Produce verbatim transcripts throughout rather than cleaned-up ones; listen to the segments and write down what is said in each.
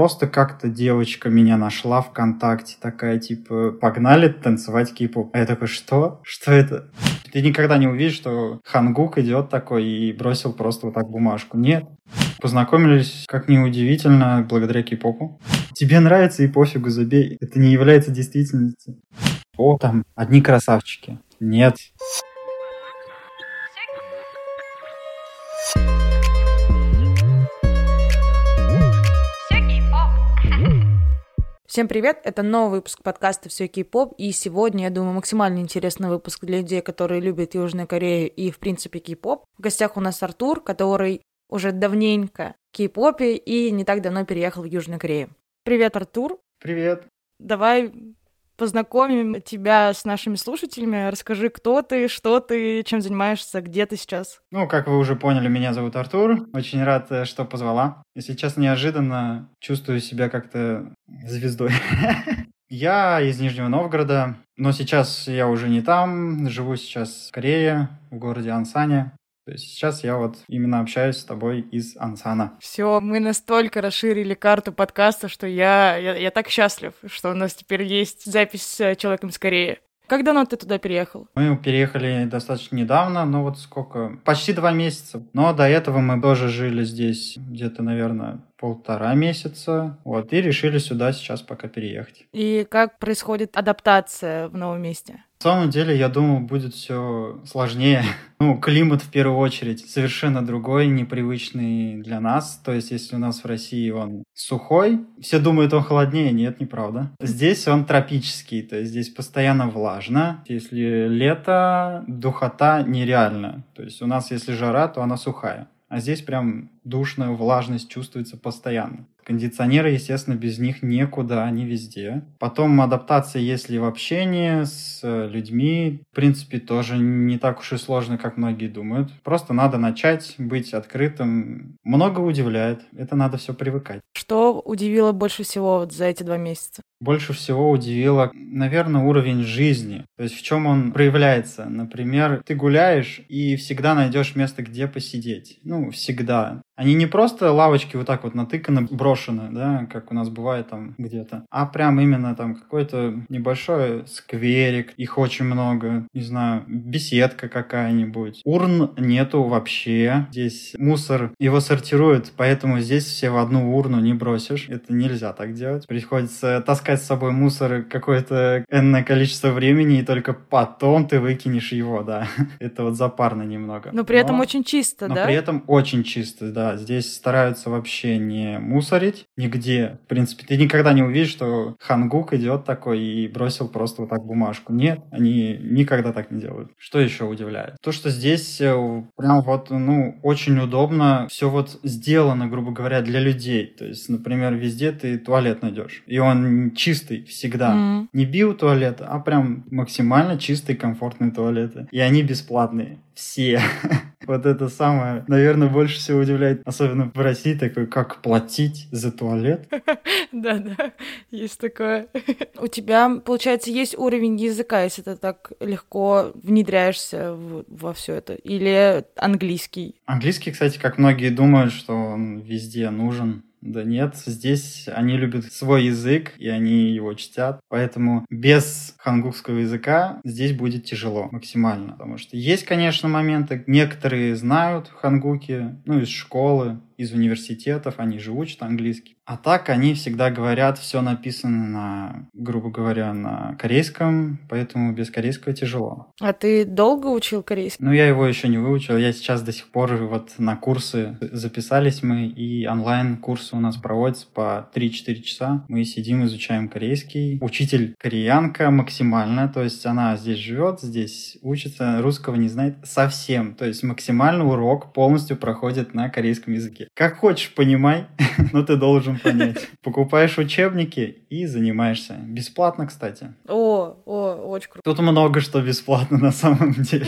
просто как-то девочка меня нашла ВКонтакте, такая, типа, погнали танцевать кей-поп. А я такой, что? Что это? Ты никогда не увидишь, что Хангук идет такой и бросил просто вот так бумажку. Нет. Познакомились, как неудивительно, благодаря кей-попу. Тебе нравится и пофигу, забей. Это не является действительностью. О, там одни красавчики. Нет. Всем привет, это новый выпуск подкаста «Все кей-поп», и сегодня, я думаю, максимально интересный выпуск для людей, которые любят Южную Корею и, в принципе, кей-поп. В гостях у нас Артур, который уже давненько в кей-попе и не так давно переехал в Южную Корею. Привет, Артур. Привет. Давай познакомим тебя с нашими слушателями. Расскажи, кто ты, что ты, чем занимаешься, где ты сейчас. Ну, как вы уже поняли, меня зовут Артур. Очень рад, что позвала. Если честно, неожиданно чувствую себя как-то звездой. Я из Нижнего Новгорода, но сейчас я уже не там. Живу сейчас в Корее, в городе Ансане. То есть сейчас я вот именно общаюсь с тобой из Ансана. Все, мы настолько расширили карту подкаста, что я, я, я так счастлив, что у нас теперь есть запись с человеком из Кореи. Как давно ты туда переехал? Мы переехали достаточно недавно, ну вот сколько? Почти два месяца. Но до этого мы тоже жили здесь где-то, наверное, полтора месяца. Вот, и решили сюда сейчас пока переехать. И как происходит адаптация в новом месте? На самом деле, я думал, будет все сложнее. Ну, климат в первую очередь совершенно другой, непривычный для нас. То есть, если у нас в России он сухой, все думают, он холоднее. Нет, неправда. Здесь он тропический, то есть здесь постоянно влажно. Если лето, духота нереальна. То есть у нас, если жара, то она сухая. А здесь прям душная влажность чувствуется постоянно. Кондиционеры, естественно, без них некуда, они везде. Потом адаптация, если в общении с людьми, в принципе, тоже не так уж и сложно, как многие думают. Просто надо начать быть открытым. Много удивляет, это надо все привыкать. Что удивило больше всего вот за эти два месяца? Больше всего удивило, наверное, уровень жизни. То есть в чем он проявляется. Например, ты гуляешь и всегда найдешь место, где посидеть. Ну, всегда. Они не просто лавочки вот так вот натыканы, брошены, да, как у нас бывает там где-то, а прям именно там какой-то небольшой скверик, их очень много, не знаю, беседка какая-нибудь. Урн нету вообще, здесь мусор, его сортируют, поэтому здесь все в одну урну не бросишь, это нельзя так делать. Приходится таскать с собой мусор какое-то энное количество времени, и только потом ты выкинешь его, да. Это вот запарно немного. Но при но, этом очень чисто, но да? Но при этом очень чисто, да. Здесь стараются вообще не мусорить нигде. В принципе, ты никогда не увидишь, что Хангук идет такой и бросил просто вот так бумажку. Нет, они никогда так не делают. Что еще удивляет? То, что здесь прям вот, ну, очень удобно все вот сделано, грубо говоря, для людей. То есть, например, везде ты туалет найдешь, и он чистый всегда. Mm-hmm. Не биотуалет, а прям максимально чистые, комфортные туалеты. И они бесплатные. Все. Вот это самое, наверное, больше всего удивляет, особенно в России, такое, как платить за туалет. Да-да, есть такое. У тебя, получается, есть уровень языка, если ты так легко внедряешься в, во все это? Или английский? Английский, кстати, как многие думают, что он везде нужен. Да нет, здесь они любят свой язык, и они его чтят. Поэтому без хангукского языка здесь будет тяжело максимально. Потому что есть, конечно, моменты. Некоторые знают хангуки, ну, из школы, из университетов, они же учат английский. А так они всегда говорят, все написано на, грубо говоря, на корейском, поэтому без корейского тяжело. А ты долго учил корейский? Ну, я его еще не выучил, я сейчас до сих пор вот на курсы записались мы, и онлайн-курсы у нас проводятся по три-четыре часа. Мы сидим, изучаем корейский. Учитель кореянка максимально, то есть она здесь живет, здесь учится, русского не знает совсем, то есть максимально урок полностью проходит на корейском языке. Как хочешь, понимай, но ты должен понять. Покупаешь учебники и занимаешься. Бесплатно, кстати. О, о, очень круто. Тут много что бесплатно на самом деле.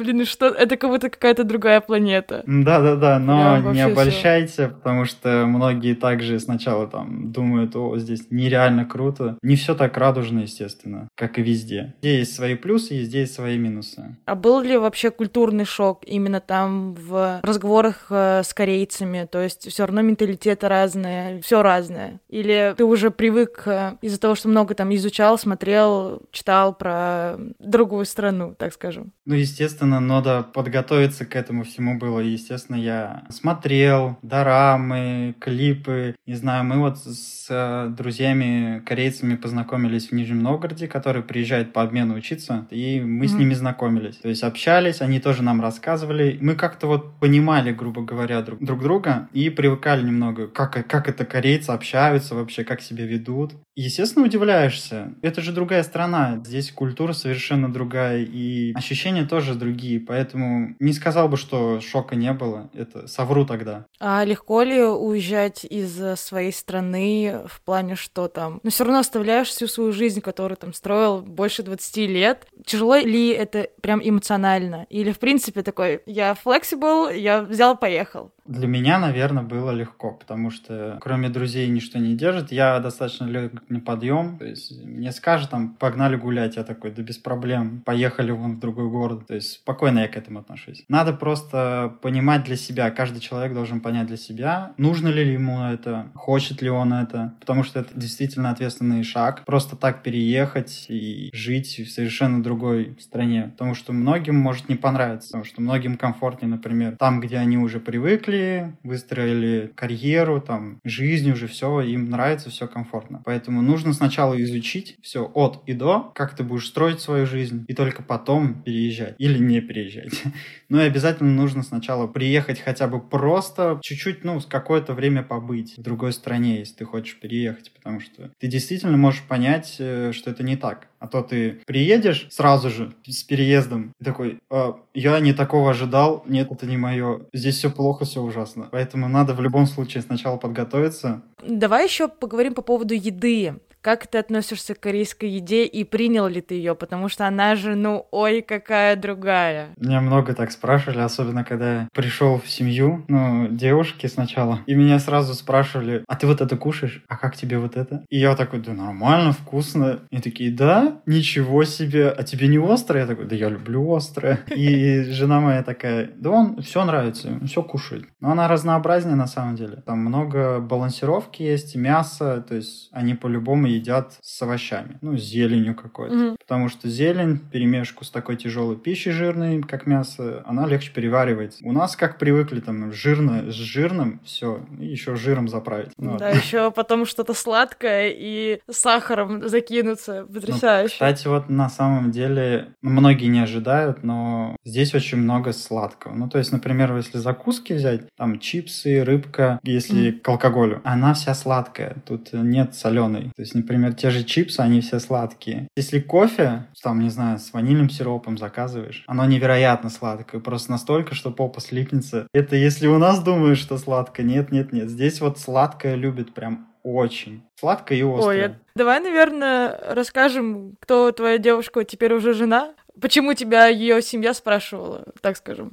блин, и что? Это как будто какая-то другая планета. Да-да-да, но прям не обольщайте, все. Потому что многие также сначала там думают, о, здесь нереально круто. Не все так радужно, естественно, как и везде. Здесь есть свои плюсы, и здесь свои минусы. А был ли вообще культурный шок именно там в разговорах с корейцами? То есть все равно менталитеты разные, все разное. Или ты уже привык из-за того, что много там изучал, смотрел, читал про другую страну, так скажем? Ну, естественно, надо подготовиться к этому всему было. Естественно, я смотрел дорамы, клипы. Не знаю, мы вот с друзьями-корейцами познакомились в Нижнем Новгороде, которые приезжают по обмену учиться, и мы mm-hmm. с ними знакомились. То есть общались, они тоже нам рассказывали. Мы как-то вот понимали, грубо говоря, друг, друг друга и привыкали немного, как, как это корейцы общаются вообще, как себя ведут. Естественно, удивляешься. Это же другая страна. Здесь культура совершенно другая, и ощущения тоже другие. Поэтому не сказал бы, что шока не было. Это совру тогда. А легко ли уезжать из своей страны в плане, что там... Но все равно оставляешь всю свою жизнь, которую там строил больше двадцати лет. Тяжело ли это прям эмоционально? Или, в принципе, такой, я flexible, я взял, поехал? Для меня, наверное, было легко, потому что кроме друзей ничто не держит. Я достаточно лег на подъем. То есть мне скажут, там, погнали гулять. Я такой, да без проблем. Поехали вон в другой город. То есть спокойно я к этому отношусь. Надо просто понимать для себя. Каждый человек должен понять для себя, нужно ли ему это, хочет ли он это. Потому что это действительно ответственный шаг. Просто так переехать и жить в совершенно другой стране. Потому что многим может не понравиться. Потому что многим комфортнее, например, там, где они уже привыкли, выстроили карьеру, там, жизнь уже, все, им нравится, все комфортно. Поэтому нужно сначала изучить все от и до, как ты будешь строить свою жизнь, и только потом переезжать или не переезжать. Ну и обязательно нужно сначала приехать хотя бы просто чуть-чуть, ну, какое-то время побыть в другой стране, если ты хочешь переехать, потому что ты действительно можешь понять, что это не так. А то ты приедешь сразу же с переездом и такой, э, я не такого ожидал, нет, это не мое, здесь все плохо, все ужасно. Поэтому надо в любом случае сначала подготовиться. Давай еще поговорим по поводу еды. Как ты относишься к корейской еде и принял ли ты ее? Потому что она же, ну, ой, какая другая. Меня много так спрашивали, особенно когда я пришел в семью, ну, девушки сначала, и меня сразу спрашивали, а ты вот это кушаешь? А как тебе вот это? И я такой, да нормально, вкусно. И такие, да? Ничего себе. А тебе не острое? Я такой, да я люблю острое. И жена моя такая, да он все нравится, все кушает. Но она разнообразнее на самом деле. Там много балансировки есть, мяса, то есть они по-любому едят с овощами, ну, с зеленью какой-то. Mm-hmm. Потому что зелень в перемешку с такой тяжелой пищей жирной, как мясо, она легче переваривается. У нас как привыкли, там, жирно с жирным, все, и еще жиром заправить. Ну, да, вот. Еще потом что-то сладкое и сахаром закинуться. Потрясающе. Ну, кстати, вот на самом деле многие не ожидают, но здесь очень много сладкого. Ну, то есть, например, если закуски взять, там, чипсы, рыбка, если mm-hmm. к алкоголю, она вся сладкая, тут нет соленой. То есть, например, те же чипсы, они все сладкие. Если кофе, там, не знаю, с ванильным сиропом заказываешь, оно невероятно сладкое, просто настолько, что попа слипнется. Это если у нас думаешь, что сладко, нет-нет-нет. Здесь вот сладкое любят прям очень. Сладкое и острое. Ой, давай, наверное, расскажем, кто твоя девушка, теперь уже жена. Почему тебя ее семья спрашивала, так скажем?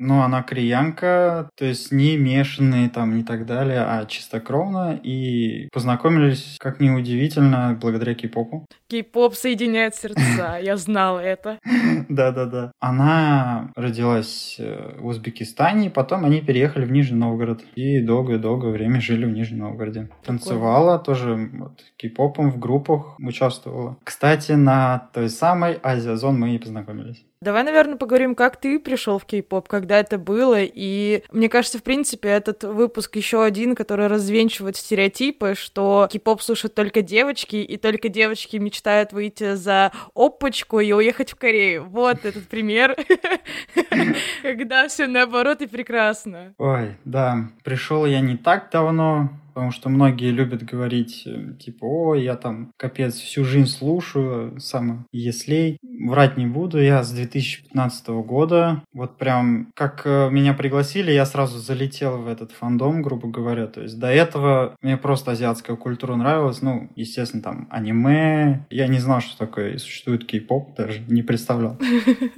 Ну, она кореянка, то есть не мешанные там и так далее, а чистокровно. И познакомились, как ни удивительно, благодаря кей-попу. Кей-поп соединяет сердца, я знала это. Да-да-да. Она родилась в Узбекистане, потом они переехали в Нижний Новгород. И долгое-долгое время жили в Нижнем Новгороде. Танцевала тоже кей-попом в группах, участвовала. Кстати, на той самой Азия Зон мы и познакомились. Давай, наверное, поговорим, как ты пришел в кей-поп, когда это было, и мне кажется, в принципе, этот выпуск еще один, который развенчивает стереотипы, что кей-поп слушают только девочки, и только девочки мечтают выйти за опочку и уехать в Корею. Вот этот пример, когда все наоборот и прекрасно. Ой, да, пришел я не так давно. Потому что многие любят говорить, типа, о, я там, капец, всю жизнь слушаю, сам еслей. Врать не буду, я с две тысячи пятнадцатого года, вот прям, как меня пригласили, я сразу залетел в этот фандом, грубо говоря. То есть до этого мне просто азиатская культура нравилась, ну, естественно, там, аниме. Я не знал, что такое существует кей-поп, даже не представлял.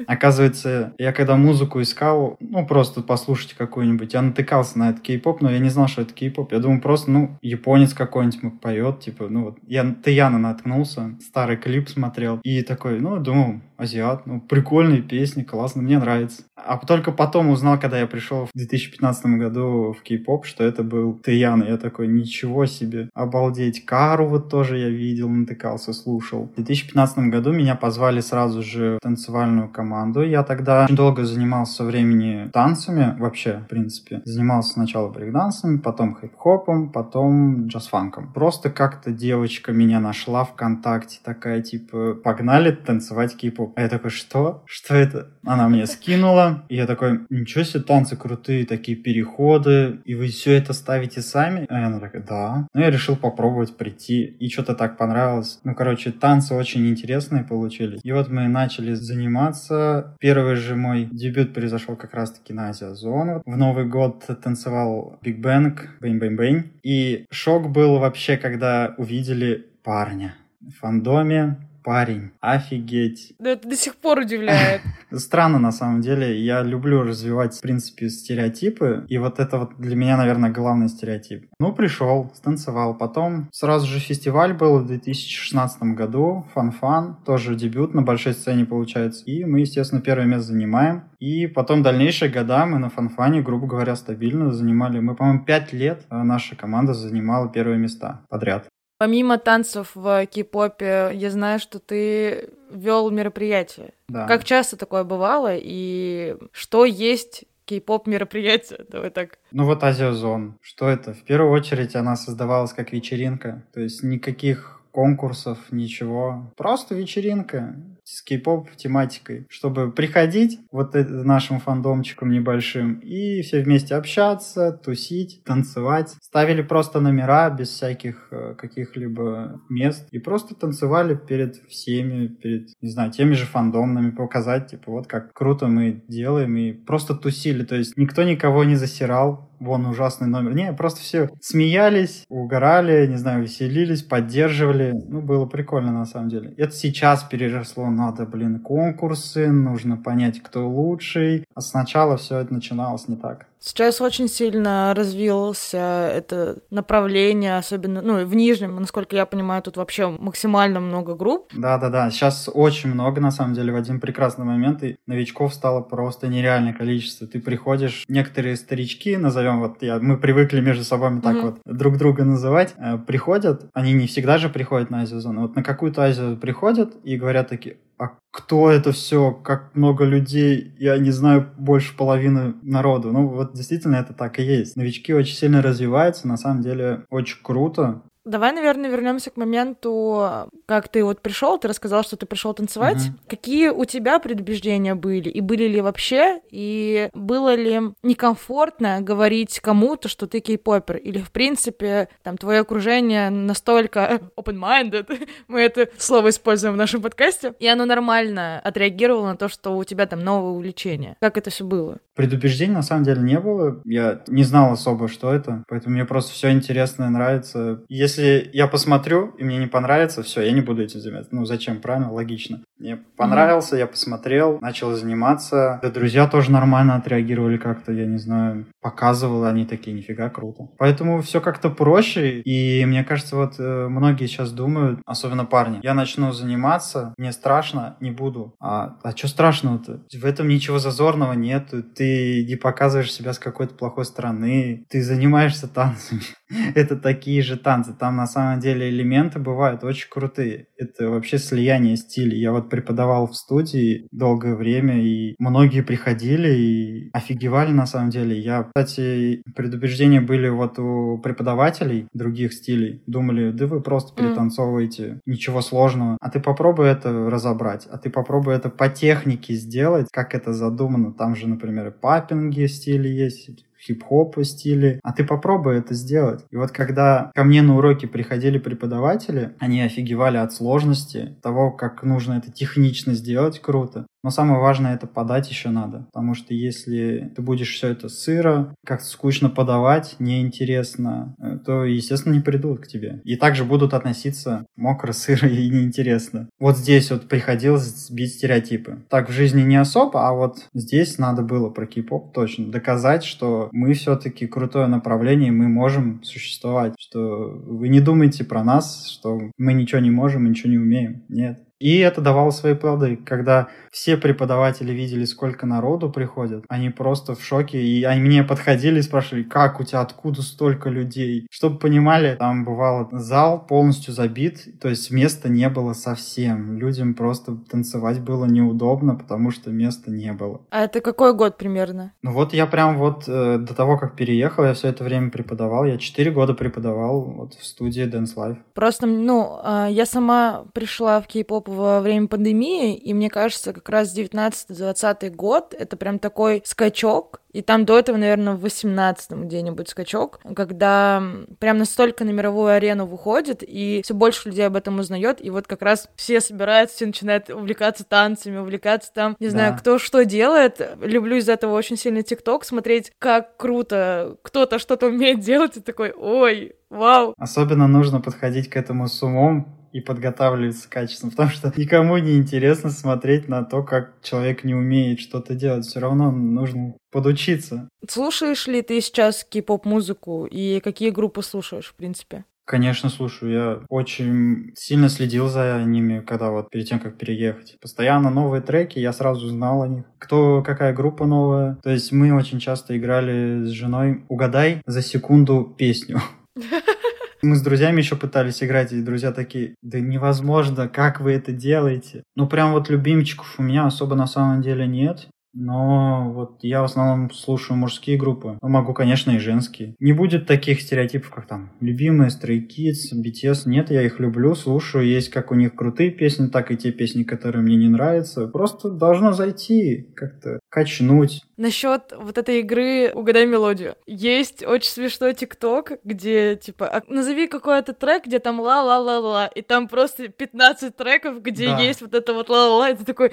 Оказывается, я когда музыку искал, ну, просто послушать какую-нибудь, я натыкался на этот кей-поп, но я не знал, что это кей-поп. Я думал, просто ну, японец какой-нибудь поет, типа, ну, вот, я Таяна наткнулся, старый клип смотрел, и такой, ну, думал, азиат, ну, прикольные песни, классно, мне нравится. А только потом узнал, когда я пришел в две тысячи пятнадцатом году в кей-поп, что это был Таяна, я такой, ничего себе, обалдеть, Кару вот тоже я видел, натыкался, слушал. В две тысячи пятнадцатом году меня позвали сразу же в танцевальную команду, я тогда очень долго занимался со времени танцами, вообще, в принципе, занимался сначала брейк-дансами, потом хип-хопом, потом джаз-фанком. Просто как-то девочка меня нашла ВКонтакте, такая, типа, погнали танцевать кей-поп. А я такой, что? Что это? Она мне скинула, и я такой, ничего себе, танцы крутые, такие переходы, и вы все это ставите сами? А она такая, да. Ну, я решил попробовать прийти, и что-то так понравилось. Ну, короче, танцы очень интересные получились. И вот мы начали заниматься. Первый же мой дебют произошел как раз-таки на Азия Зону. В Новый год танцевал Биг Бэнг, бэнь-бэнь-бэнь. И шок был вообще, когда увидели парня в фандоме. Парень. Офигеть. Да это до сих пор удивляет. Странно, на самом деле. Я люблю развивать, в принципе, стереотипы. И вот это вот для меня, наверное, главный стереотип. Ну, пришел, станцевал. Потом сразу же фестиваль был в две тысячи шестнадцатом году. Фанфан. Тоже дебют на большой сцене получается. И мы, естественно, первое место занимаем. И потом дальнейшие года мы на Фанфане, грубо говоря, стабильно занимали. Мы, по-моему, пять лет наша команда занимала первые места подряд. Помимо танцев в кей-попе, я знаю, что ты вел мероприятия. Да. Как часто такое бывало и что есть кей-поп мероприятие? Давай так. Ну вот Азия Зон. Что это? В первую очередь она создавалась как вечеринка, то есть никаких конкурсов, ничего, просто вечеринка с кей-поп тематикой, чтобы приходить вот нашим фандомчиком небольшим и все вместе общаться, тусить, танцевать. Ставили просто номера без всяких каких-либо мест и просто танцевали перед всеми, перед, не знаю, теми же фандомными, показать, типа, вот как круто мы делаем, и просто тусили, то есть никто никого не засирал, вон ужасный номер. Не, просто все смеялись, угорали, не знаю, веселились, поддерживали. Ну, было прикольно на самом деле. Это сейчас переросло, надо, блин, конкурсы, нужно понять, кто лучший. А сначала все это начиналось не так. Сейчас очень сильно развилось это направление, особенно, ну, в Нижнем, насколько я понимаю, тут вообще максимально много групп. Да-да-да, сейчас очень много, на самом деле, в один прекрасный момент, и новичков стало просто нереальное количество. Ты приходишь, некоторые старички, назовем вот, я, мы привыкли между собой так mm-hmm. вот друг друга называть, приходят, они не всегда же приходят на Азию Зону, вот на какую-то Азию приходят и говорят такие, а кто это все, как много людей, я не знаю больше половины народу. Ну вот действительно это так и есть. Новички очень сильно развиваются, на самом деле очень круто. Давай, наверное, вернемся к моменту, как ты вот пришел, ты рассказал, что ты пришел танцевать. Uh-huh. Какие у тебя предубеждения были? И были ли вообще? И было ли некомфортно говорить кому-то, что ты кей-попер? Или, в принципе, там, твое окружение настолько open-minded, мы это слово используем в нашем подкасте, и оно нормально отреагировало на то, что у тебя там новое увлечение? Как это все было? Предубеждений, на самом деле, не было. Я не знал особо, что это. Поэтому мне просто все интересное нравится. Если я посмотрю, и мне не понравится, все, я не буду этим заниматься. Ну, зачем, правильно? Логично. Мне понравился, mm-hmm. я посмотрел, начал заниматься. Да, друзья тоже нормально отреагировали как-то, я не знаю, показывал, они такие, нифига, круто. Поэтому все как-то проще, и мне кажется, вот многие сейчас думают, особенно парни, я начну заниматься, мне страшно, не буду. А, а что страшного-то? В этом ничего зазорного нет, ты не показываешь себя с какой-то плохой стороны, ты занимаешься танцами. Это такие же танцы. Там, на самом деле, элементы бывают очень крутые. Это вообще слияние стилей. Я вот преподавал в студии долгое время, и многие приходили и офигевали, на самом деле. Я, кстати, предубеждения были вот у преподавателей других стилей. Думали, да вы просто перетанцовываете, ничего сложного. А ты попробуй это разобрать, а ты попробуй это по технике сделать, как это задумано. Там же, например, паппинги стили есть, хип-хоп стиле, а ты попробуй это сделать. И вот когда ко мне на уроки приходили преподаватели, они офигевали от сложности, того, как нужно это технично сделать круто. Но самое важное — это подать еще надо, потому что если ты будешь все это сыро, как-то скучно подавать, неинтересно, то, естественно, не придут к тебе. И также будут относиться мокро, сыро и неинтересно. Вот здесь вот приходилось сбить стереотипы. Так в жизни не особо, а вот здесь надо было про кей-поп точно доказать, что мы все-таки крутое направление, мы можем существовать, что вы не думайте про нас, что мы ничего не можем, ничего не умеем. Нет. И это давало свои плоды, когда все преподаватели видели, сколько народу приходит, они просто в шоке, и они мне подходили и спрашивали, как у тебя, откуда столько людей? Чтобы понимали, там бывало зал полностью забит, то есть места не было совсем, людям просто танцевать было неудобно, потому что места не было. А это какой год примерно? Ну вот я прям вот э, до того, как переехал, я все это время преподавал, я четыре года преподавал вот в студии Dance Life. Просто, ну, э, я сама пришла в кей-поп во время пандемии, и мне кажется, как раз девятнадцатый-двадцатый год это прям такой скачок, и там до этого, наверное, в восемнадцатом где-нибудь скачок, когда прям настолько на мировую арену выходит, и все больше людей об этом узнает, и вот как раз все собираются, все начинают увлекаться танцами, увлекаться там, не знаю, да. Кто что делает. Люблю из этого очень сильно ТикТок, смотреть, как круто кто-то что-то умеет делать, и такой, ой, вау. Особенно нужно подходить к этому с умом, и подготавливается качественно, потому что никому не интересно смотреть на то, как человек не умеет что-то делать. Все равно нужно подучиться. Слушаешь ли ты сейчас кей-поп-музыку и какие группы слушаешь, в принципе? Конечно, слушаю. Я очень сильно следил за ними, когда вот перед тем, как переехать. Постоянно новые треки, я сразу знал о них. Кто, какая группа новая. То есть мы очень часто играли с женой «Угадай за секунду песню». Мы с друзьями еще пытались играть, и друзья такие, да невозможно, как вы это делаете? Ну, прям вот любимчиков у меня особо на самом деле нет. Но вот я в основном слушаю мужские группы, но могу, конечно, и женские. Не будет таких стереотипов, как там любимые Stray Kids, би ти эс. Нет, я их люблю, слушаю. Есть как у них крутые песни, так и те песни, которые мне не нравятся. Просто должно зайти, как-то качнуть. Насчет вот этой игры «Угадай мелодию». Есть очень смешной ТикТок, где типа назови какой-то трек, где там ла-ла-ла-ла, и там просто пятнадцать треков, где да. Есть вот это вот ла-ла-ла, и ты такой,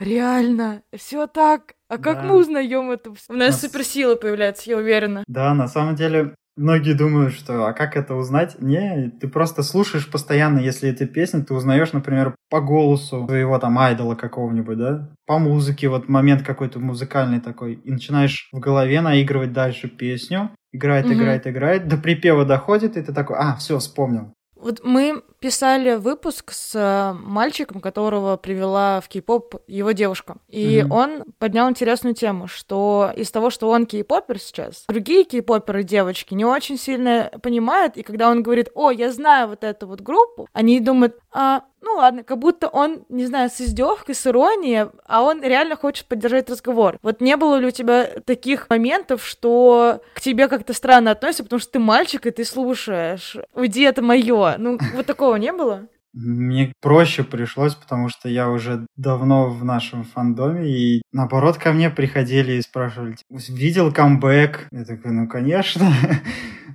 реально, все так. А как да. Мы узнаем это? У нас, нас... суперсила появляется, я уверена. Да, на самом деле... Многие думают, что а как это узнать? Не, ты просто слушаешь постоянно, если это песня, ты узнаешь, например, по голосу своего там айдола какого-нибудь, да? По музыке, вот момент какой-то музыкальный такой, и начинаешь в голове наигрывать дальше песню, играет, угу. играет, играет, до припева доходит, и ты такой, а, все, вспомнил. Вот мы писали выпуск с мальчиком, которого привела в кей-поп его девушка. И mm-hmm. он поднял интересную тему, что из того, что он кей-попер сейчас, другие кей-поперы девочки не очень сильно понимают. И когда он говорит, о, я знаю вот эту вот группу, они думают, а, ну ладно, как будто он, не знаю, с издевкой, с иронией, а он реально хочет поддержать разговор. Вот не было ли у тебя таких моментов, что к тебе как-то странно относятся, потому что ты мальчик, и ты слушаешь, уйди, это мое. Ну, вот такого не было? Мне проще пришлось, потому что я уже давно в нашем фандоме, и наоборот ко мне приходили и спрашивали, видел камбэк? Я такой, ну конечно.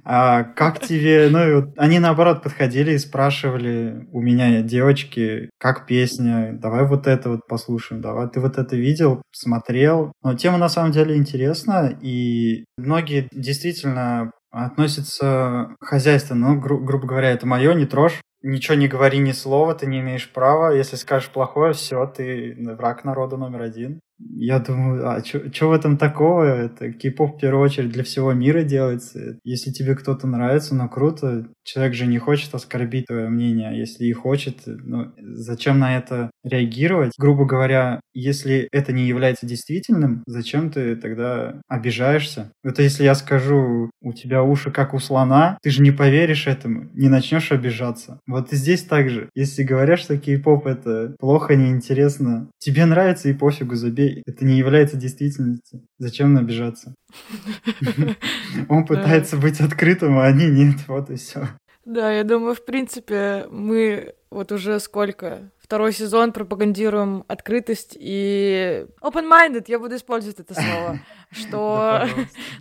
А как тебе? Ну и вот они наоборот подходили и спрашивали у меня девочки, как песня, давай вот это вот послушаем, давай ты вот это видел, смотрел. Но тема на самом деле интересна, и многие действительно относятся хозяйственно, ну гру- грубо говоря, это мое, не трожь. Ничего не говори, ни слова, ты не имеешь права. Если скажешь плохое, все, ты враг народа номер один. Я думаю, а что в этом такого? Это кей-поп в первую очередь для всего мира делается. Если тебе кто-то нравится, ну круто. Человек же не хочет оскорбить твое мнение. Если и хочет, ну зачем на это реагировать? Грубо говоря, если это не является действительным, зачем ты тогда обижаешься? Вот если я скажу, у тебя уши как у слона, ты же не поверишь этому, не начнешь обижаться. Вот и здесь так же. Если говорят, что кей-поп это плохо, неинтересно, тебе нравится и пофигу, забей. Это не является действительностью. Зачем обижаться? Он пытается быть открытым, а они нет. Вот и все. Да, я думаю, в принципе, мы вот уже сколько... Второй сезон пропагандируем открытость и open-minded, я буду использовать это слово. что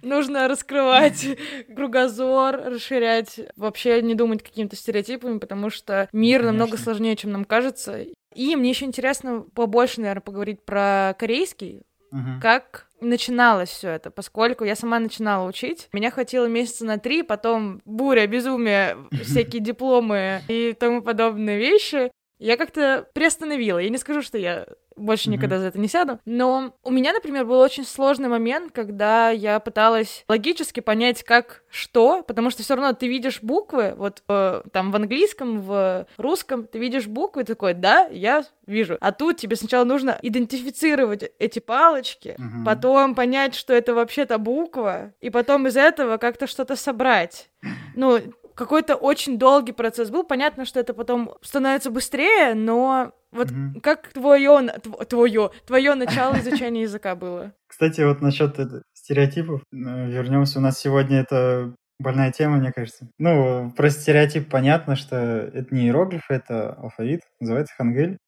нужно раскрывать кругозор, расширять, вообще не думать какими-то стереотипами, потому что мир намного сложнее, чем нам кажется. И мне еще интересно побольше, наверное, поговорить про корейский, как начиналось все это, поскольку я сама начинала учить. Меня хватило месяца на три, потом буря, безумие, всякие дипломы и тому подобные вещи. Я как-то приостановила. Я не скажу, что я больше mm-hmm. никогда за это не сяду. Но у меня, например, был очень сложный момент, когда я пыталась логически понять, как что, потому что все равно ты видишь буквы, вот э, там в английском, в русском, ты видишь буквы, такой, да, я вижу. А тут тебе сначала нужно идентифицировать эти палочки, mm-hmm. потом понять, что это вообще-то буква, и потом из этого как-то что-то собрать. Ну, какой-то очень долгий процесс был. Понятно, что это потом становится быстрее, но вот mm-hmm. как твое, тв- твое, твое начало изучения языка было? Кстати, вот насчет стереотипов, вернемся. У нас сегодня это больная тема, мне кажется. Ну, про стереотип понятно, что это не иероглиф, это алфавит, называется хангыль.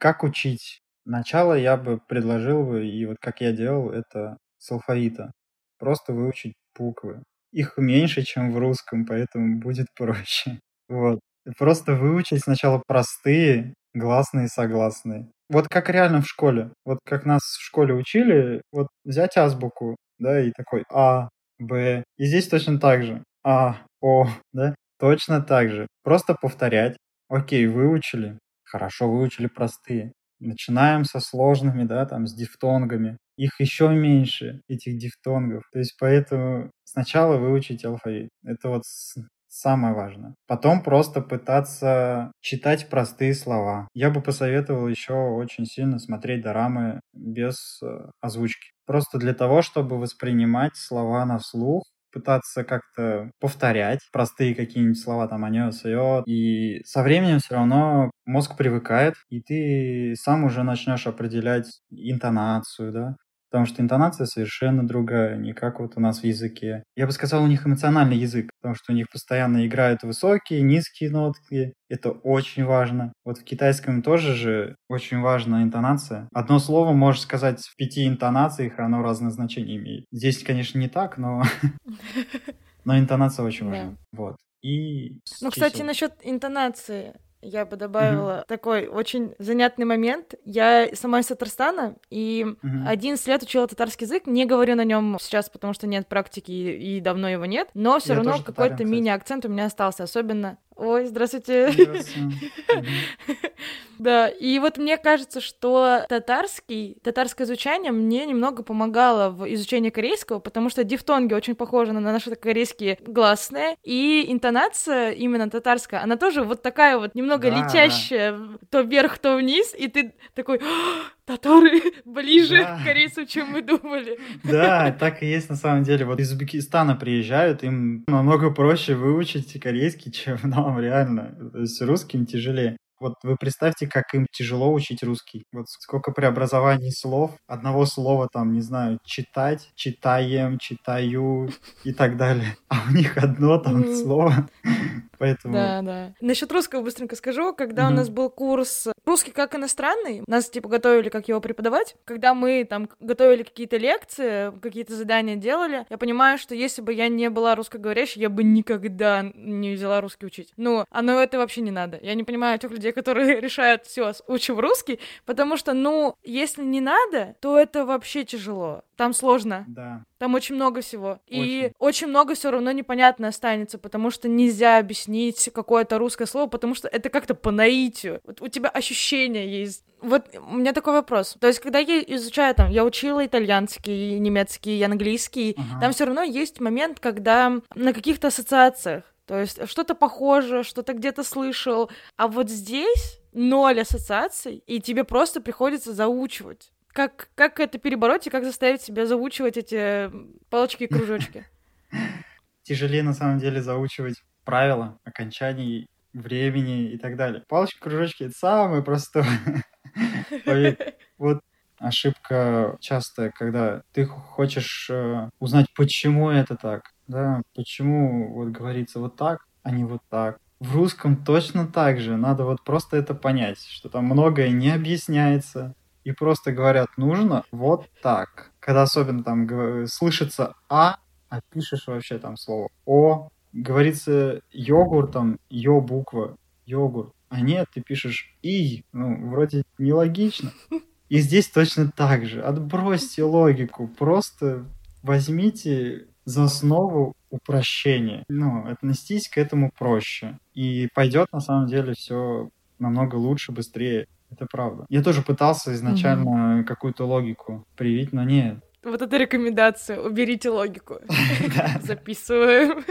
Как учить? Начало я бы предложил бы, и вот как я делал, это с алфавита. Просто выучить буквы. Их меньше, чем в русском, поэтому будет проще. Вот. Просто выучить сначала простые, гласные, согласные. Вот как реально в школе. Вот как нас в школе учили, вот взять азбуку, да, и такой А, Б. И здесь точно так же. А, О, да, точно так же. Просто повторять. Окей, выучили. Хорошо, выучили простые. Начинаем со сложными, да, там, с дифтонгами. Их еще меньше, этих дифтонгов. То есть поэтому сначала выучить алфавит. Это вот самое важное. Потом просто пытаться читать простые слова. Я бы посоветовал еще очень сильно смотреть дорамы без озвучки. Просто для того, чтобы воспринимать слова на слух, пытаться как-то повторять простые какие-нибудь слова, там, аньосайо, и со временем все равно мозг привыкает, и ты сам уже начнешь определять интонацию, да, потому что интонация совершенно другая, не как вот у нас в языке. Я бы сказал, у них эмоциональный язык, потому что у них постоянно играют высокие, низкие нотки. Это очень важно. Вот в китайском тоже же очень важна интонация. Одно слово можешь сказать в пяти интонациях, оно разное значение имеет. Здесь, конечно, не так, но... Но интонация очень важна. Вот. И... Ну, кстати, насчет интонации... Я бы добавила mm-hmm. такой очень занятный момент. Я сама из Татарстана, и mm-hmm. одиннадцать лет учила татарский язык. Не говорю на нем сейчас, потому что нет практики и давно его нет. Но все равно какой-то татарин, мини-акцент у меня остался, особенно... Ой, здравствуйте. Да, и вот мне кажется, что татарский, татарское изучение мне немного помогало в изучении корейского, потому что дифтонги очень похожи на наши корейские гласные, и интонация именно татарская, она тоже вот такая вот немного да, летящая, да. то вверх, то вниз, и ты такой, татары ближе да. к корейцу, чем мы думали. Да, так и есть на самом деле. Вот из Узбекистана приезжают, им намного проще выучить корейский, чем нам реально. То есть русским тяжелее. Вот вы представьте, как им тяжело учить русский. Вот сколько преобразований слов, одного слова там, не знаю, читать, читаем, читаю и так далее. А у них одно там mm. слово. Поэтому... Да, да. Насчет русского быстренько скажу. Когда mm-hmm. у нас был курс «Русский как иностранный», нас типа готовили, как его преподавать. Когда мы там готовили какие-то лекции, какие-то задания делали, я понимаю, что если бы я не была русскоговорящей, я бы никогда не взяла русский учить. Ну, оно это вообще не надо. Я не понимаю тех людей, которые решают, все, учим русский, потому что, ну, если не надо, то это вообще тяжело. Там сложно. Да. Там очень много всего. Очень. И очень много все равно непонятно останется, потому что нельзя объяснить какое-то русское слово, потому что это как-то по наитию. Вот у тебя ощущение есть. Вот у меня такой вопрос. То есть, когда я изучаю, там, я учила итальянский, немецкий, английский, ага. там все равно есть момент, когда на каких-то ассоциациях, то есть что-то похоже, что-то где-то слышал, а вот здесь ноль ассоциаций, и тебе просто приходится заучивать. Как, как это перебороть и как заставить себя заучивать эти палочки и кружочки? Тяжелее, на самом деле, заучивать правила, окончаний, времени и так далее. Палочки, кружочки — это самое простое. Вот ошибка частая, когда ты хочешь узнать, почему это так, да, почему вот говорится вот так, а не вот так. В русском точно так же, надо вот просто это понять, что там многое не объясняется. и просто говорят «нужно вот так». Когда особенно там слышится «а», а пишешь вообще там слово «о», говорится йогуртом, «ё» буква, йогурт. А нет, ты пишешь «и». Ну, вроде нелогично. И здесь точно так же. Отбросьте логику. Просто возьмите за основу упрощение. Ну, отнестись к этому проще. И пойдет на самом деле все намного лучше, быстрее. Это правда. Я тоже пытался изначально mm-hmm. какую-то логику привить, но нет. Вот это рекомендация. Уберите логику. Записываем.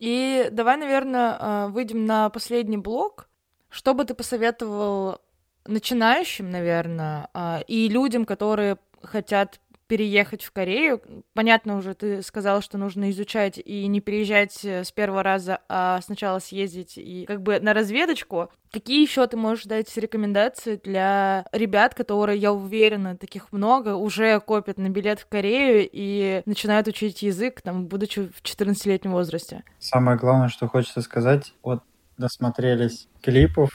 И давай, наверное, выйдем на последний блок. Что бы ты посоветовал начинающим, наверное, и людям, которые хотят переехать в Корею? Понятно, уже ты сказала, что нужно изучать и не переезжать с первого раза, а сначала съездить и как бы на разведочку. Какие еще ты можешь дать рекомендации для ребят, которые, я уверена, таких много, уже копят на билет в Корею и начинают учить язык, там, будучи в четырнадцатилетнем возрасте? Самое главное, что хочется сказать, вот досмотрелись клипов,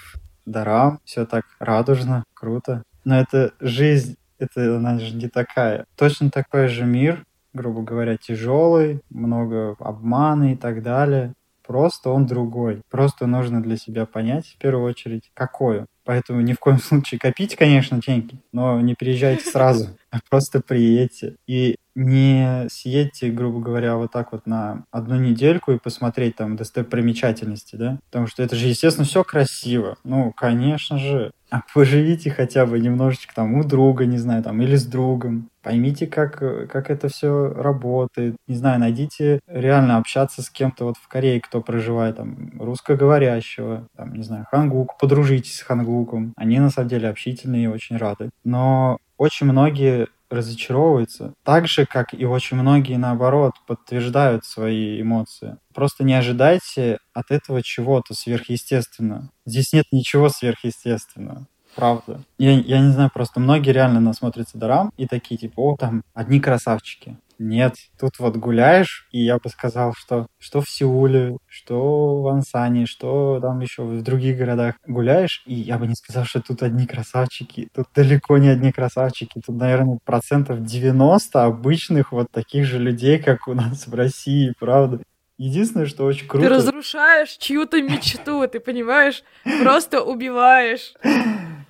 дорам, все так радужно, круто, но это жизнь. Это она же не такая. Точно такой же мир, грубо говоря, тяжелый, много обмана и так далее. Просто он другой. Просто нужно для себя понять, в первую очередь, какое. Поэтому ни в коем случае копите, конечно, деньги, но не переезжайте сразу, а просто приедьте. И не съедьте, грубо говоря, вот так вот на одну недельку и посмотреть там достопримечательности, да? Потому что это же, естественно, все красиво. Ну, конечно же. А поживите хотя бы немножечко там у друга, не знаю, там, или с другом. Поймите, как, как это все работает. Не знаю, найдите реально общаться с кем-то вот в Корее, кто проживает там русскоговорящего, там, не знаю, хангук, подружитесь с хангуком. Они, на самом деле, общительные и очень рады. Но очень многие разочаровываются, так же, как и очень многие, наоборот, подтверждают свои эмоции. Просто не ожидайте от этого чего-то сверхъестественного. Здесь нет ничего сверхъестественного. Правда. Я, я не знаю, просто многие реально насмотрятся дорам и такие, типа, о, там, одни красавчики. Нет, тут вот гуляешь, и я бы сказал, что что в Сеуле, что в Ансане, что там еще в других городах гуляешь, и я бы не сказал, что тут одни красавчики, тут далеко не одни красавчики, тут, наверное, процентов девяносто обычных вот таких же людей, как у нас в России, правда. Единственное, что очень круто... Ты разрушаешь чью-то мечту, ты понимаешь? Просто убиваешь.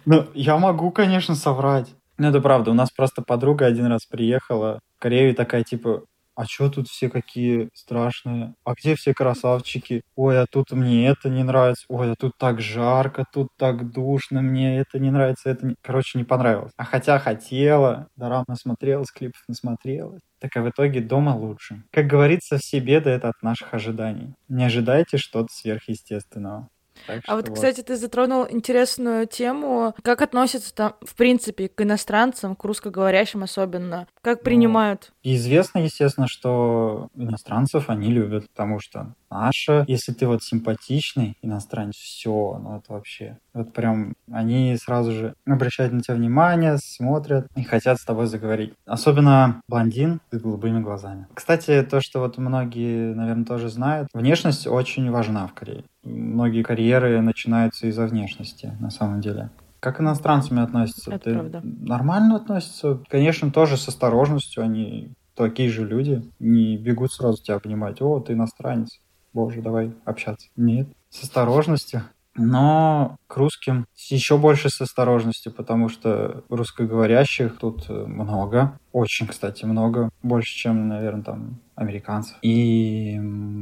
Ну, я могу, конечно, соврать. Ну, это правда. У нас просто подруга один раз приехала в Корею и такая, типа, а чё тут все какие страшные? А где все красавчики? Ой, а тут мне это не нравится. Ой, а тут так жарко, тут так душно. Мне это не нравится, это... Не... Короче, не понравилось. А хотя хотела. Дорам насмотрелась, клипов насмотрелась. Так а в итоге дома лучше. Как говорится, все беды — это от наших ожиданий. Не ожидайте что-то сверхъестественного. Так, а вот, вот, кстати, ты затронул интересную тему. Как относятся там, в принципе, к иностранцам, к русскоговорящим особенно? Как принимают? Ну, известно, естественно, что иностранцев они любят, потому что наша, если ты вот симпатичный иностранец, все, ну это вообще. Вот прям они сразу же обращают на тебя внимание, смотрят и хотят с тобой заговорить. Особенно блондин с голубыми глазами. Кстати, то, что вот многие, наверное, тоже знают, внешность очень важна в Корее. Многие карьеры начинаются из-за внешности, на самом деле. Как к иностранцам относятся? Это ты правда. Нормально относятся? Конечно, тоже с осторожностью. Они такие же люди. Не бегут сразу тебя обнимать. О, ты иностранец. Боже, давай общаться. Нет. С осторожностью. Но к русским еще больше с осторожностью, потому что русскоговорящих тут много. Очень, кстати, много. Больше, чем, наверное, там американцев. И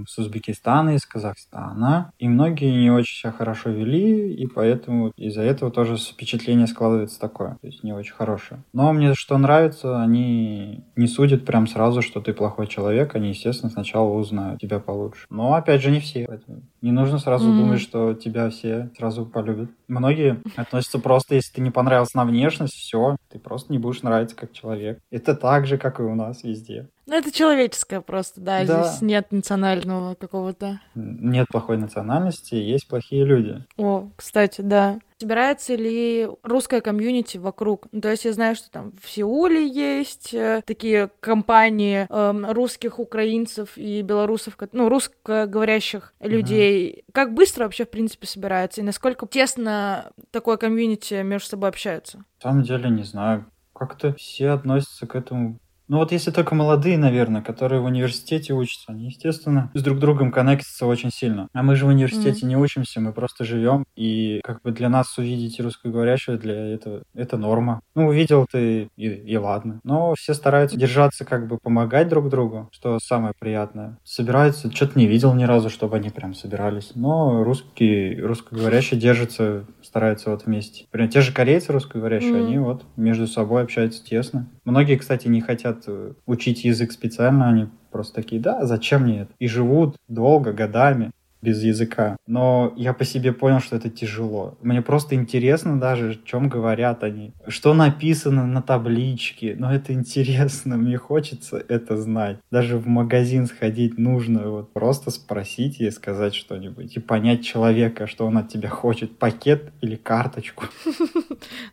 с Узбекистана, и с Казахстана. И многие не очень себя хорошо вели, и поэтому из-за этого тоже впечатление складывается такое. То есть не очень хорошее. Но мне что нравится, они не судят прям сразу, что ты плохой человек. Они, естественно, сначала узнают тебя получше. Но, опять же, не все. Поэтому не нужно сразу mm-hmm. думать, что тебя все сразу полюбят. Многие относятся просто, если ты не понравился на внешность, все, ты просто не будешь нравиться как человек. Это так же, как и у нас везде. Ну, это человеческое просто, да, да. Здесь нет национального какого-то... Нет плохой национальности, есть плохие люди. О, кстати, да. Собирается ли русская комьюнити вокруг? Ну, то есть я знаю, что там в Сеуле есть такие компании э, русских, украинцев и белорусов, ну, русскоговорящих людей. Mm-hmm. Как быстро вообще, в принципе, собирается? И насколько тесно такое комьюнити между собой общаются? На самом деле, не знаю. Как-то все относятся к этому... Ну вот если только молодые, наверное, которые в университете учатся, они, естественно, с друг другом коннектятся очень сильно. А мы же в университете mm-hmm. не учимся, мы просто живем. И как бы для нас увидеть русскоговорящего, для этого это норма. Ну, увидел ты, и, и ладно. Но все стараются держаться, как бы помогать друг другу, что самое приятное. Собираются, что-то не видел ни разу, чтобы они прям собирались. Но русские, русскоговорящие держатся, стараются вот вместе. Прям те же корейцы русскоговорящие, mm-hmm. они вот между собой общаются тесно. Многие, кстати, не хотят учить язык специально, они просто такие, да, зачем мне это? И живут долго, годами без языка. Но я по себе понял, что это тяжело. Мне просто интересно даже, о чем говорят они, что написано на табличке. Но это интересно, мне хочется это знать. Даже в магазин сходить нужно, вот просто спросить и сказать что-нибудь, и понять человека, что он от тебя хочет, пакет или карточку.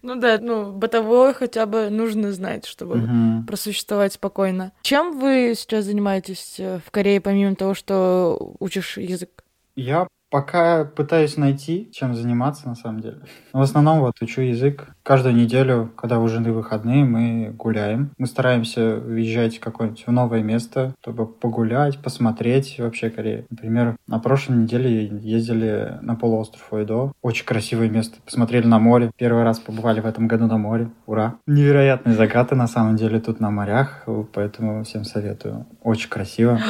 Ну да, ну бытовое хотя бы нужно знать, чтобы просуществовать спокойно. Чем вы сейчас занимаетесь в Корее, помимо того, что учишь язык? Я пока пытаюсь найти, чем заниматься на самом деле. Но в основном вот учу язык. Каждую неделю, когда у жены выходные, мы гуляем. Мы стараемся въезжать в какое-нибудь новое место, чтобы погулять, посмотреть вообще Корею. Например, на прошлой неделе ездили на полуостров Уйдо. Очень красивое место. Посмотрели на море. Первый раз побывали в этом году на море. Ура! Невероятные закаты на самом деле тут на морях, поэтому всем советую. Очень красиво.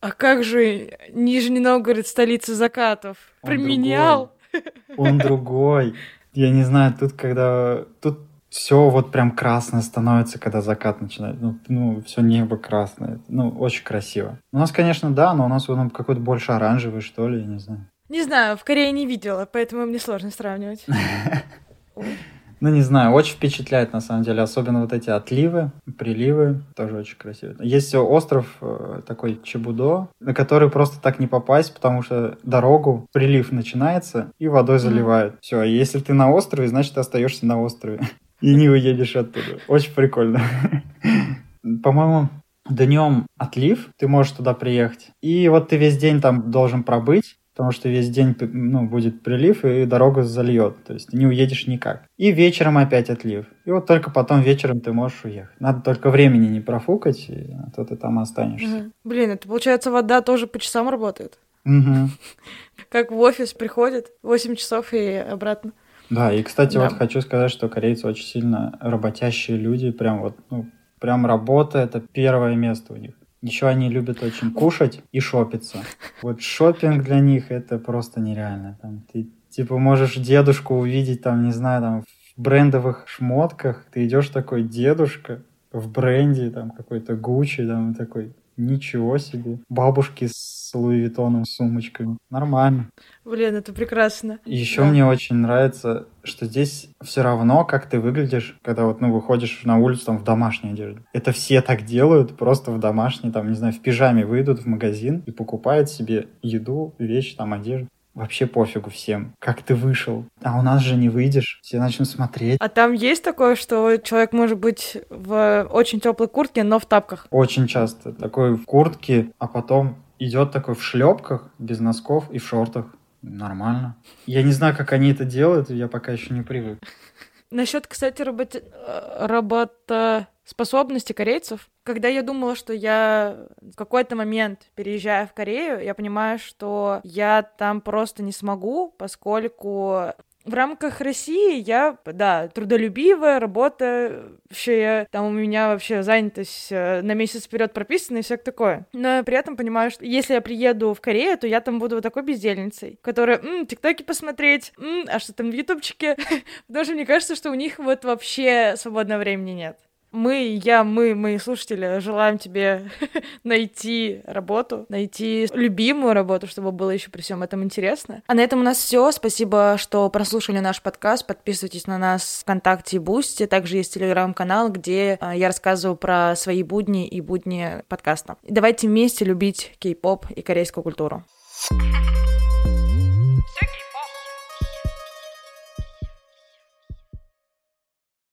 А как же Нижний Новгород, столица закатов? Он применял? Другой. Он другой. Я не знаю, тут когда... Тут все вот прям красное становится, когда закат начинает. Ну, ну все небо красное. Ну, очень красиво. У нас, конечно, да, но у нас он какой-то больше оранжевый, что ли, я не знаю. Не знаю, в Корее не видела, поэтому мне сложно сравнивать. Ну, не знаю, очень впечатляет, на самом деле, особенно вот эти отливы, приливы, тоже очень красиво. Есть остров такой Чебудо, на который просто так не попасть, потому что дорогу, прилив начинается и водой заливают. Mm-hmm. Все, если ты на острове, значит, ты остаешься на острове и не уедешь оттуда. Очень прикольно. По-моему... Днем отлив, ты можешь туда приехать. И вот ты весь день там должен пробыть, потому что весь день, ну, будет прилив, и дорогу зальет. То есть не уедешь никак. И вечером опять отлив. И вот только потом вечером ты можешь уехать. Надо только времени не профукать, а то ты там останешься. Угу. Блин, это получается, вода тоже по часам работает. Угу. Как в офис приходит, восемь часов и обратно. Да, и, кстати, да. Вот хочу сказать, что корейцы очень сильно работящие люди, прям вот, ну, прям работа — это первое место у них. Еще они любят очень кушать и шопиться. Вот шопинг для них — это просто нереально. Там ты, типа, можешь дедушку увидеть, там, не знаю, там, в брендовых шмотках. Ты идешь такой, дедушка, в бренде, там, какой-то Гуччи, там, такой, ничего себе. Бабушки с Луи Виттоном сумочками. Нормально. Блин, это прекрасно. Еще да. Мне очень нравится... что здесь все равно, как ты выглядишь, когда вот, ну, выходишь на улицу там в домашней одежде. Это все так делают, просто в домашней, там, не знаю, в пижаме выйдут в магазин и покупают себе еду, вещи, там, одежду. Вообще пофигу всем, как ты вышел. А у нас же не выйдешь, все начнут смотреть. А там есть такое, что человек может быть в очень теплой куртке, но в тапках? Очень часто. Такой в куртке, а потом идет такой в шлепках, без носков и в шортах. Нормально. Я не знаю, как они это делают, я пока еще не привык. Насчет, кстати, работе... работоспособности корейцев. Когда я думала, что я в какой-то момент переезжаю в Корею, я понимаю, что я там просто не смогу, поскольку... В рамках России я, да, трудолюбивая, работающая, там у меня вообще занятость на месяц вперед прописана и всякое такое. Но я при этом понимаю, что если я приеду в Корею, то я там буду вот такой бездельницей, которая, м-м, тиктоки посмотреть, м-м, а что там в ютубчике, потому что мне кажется, что у них вот вообще свободного времени нет. Мы, я, мы, мои слушатели, желаем тебе найти работу, найти любимую работу, чтобы было еще при всем этом интересно. А на этом у нас все. Спасибо, что прослушали наш подкаст. Подписывайтесь на нас ВКонтакте и Бусти. Также есть телеграм-канал, где э, я рассказываю про свои будни и будни подкаста. И давайте вместе любить кей-поп и корейскую культуру.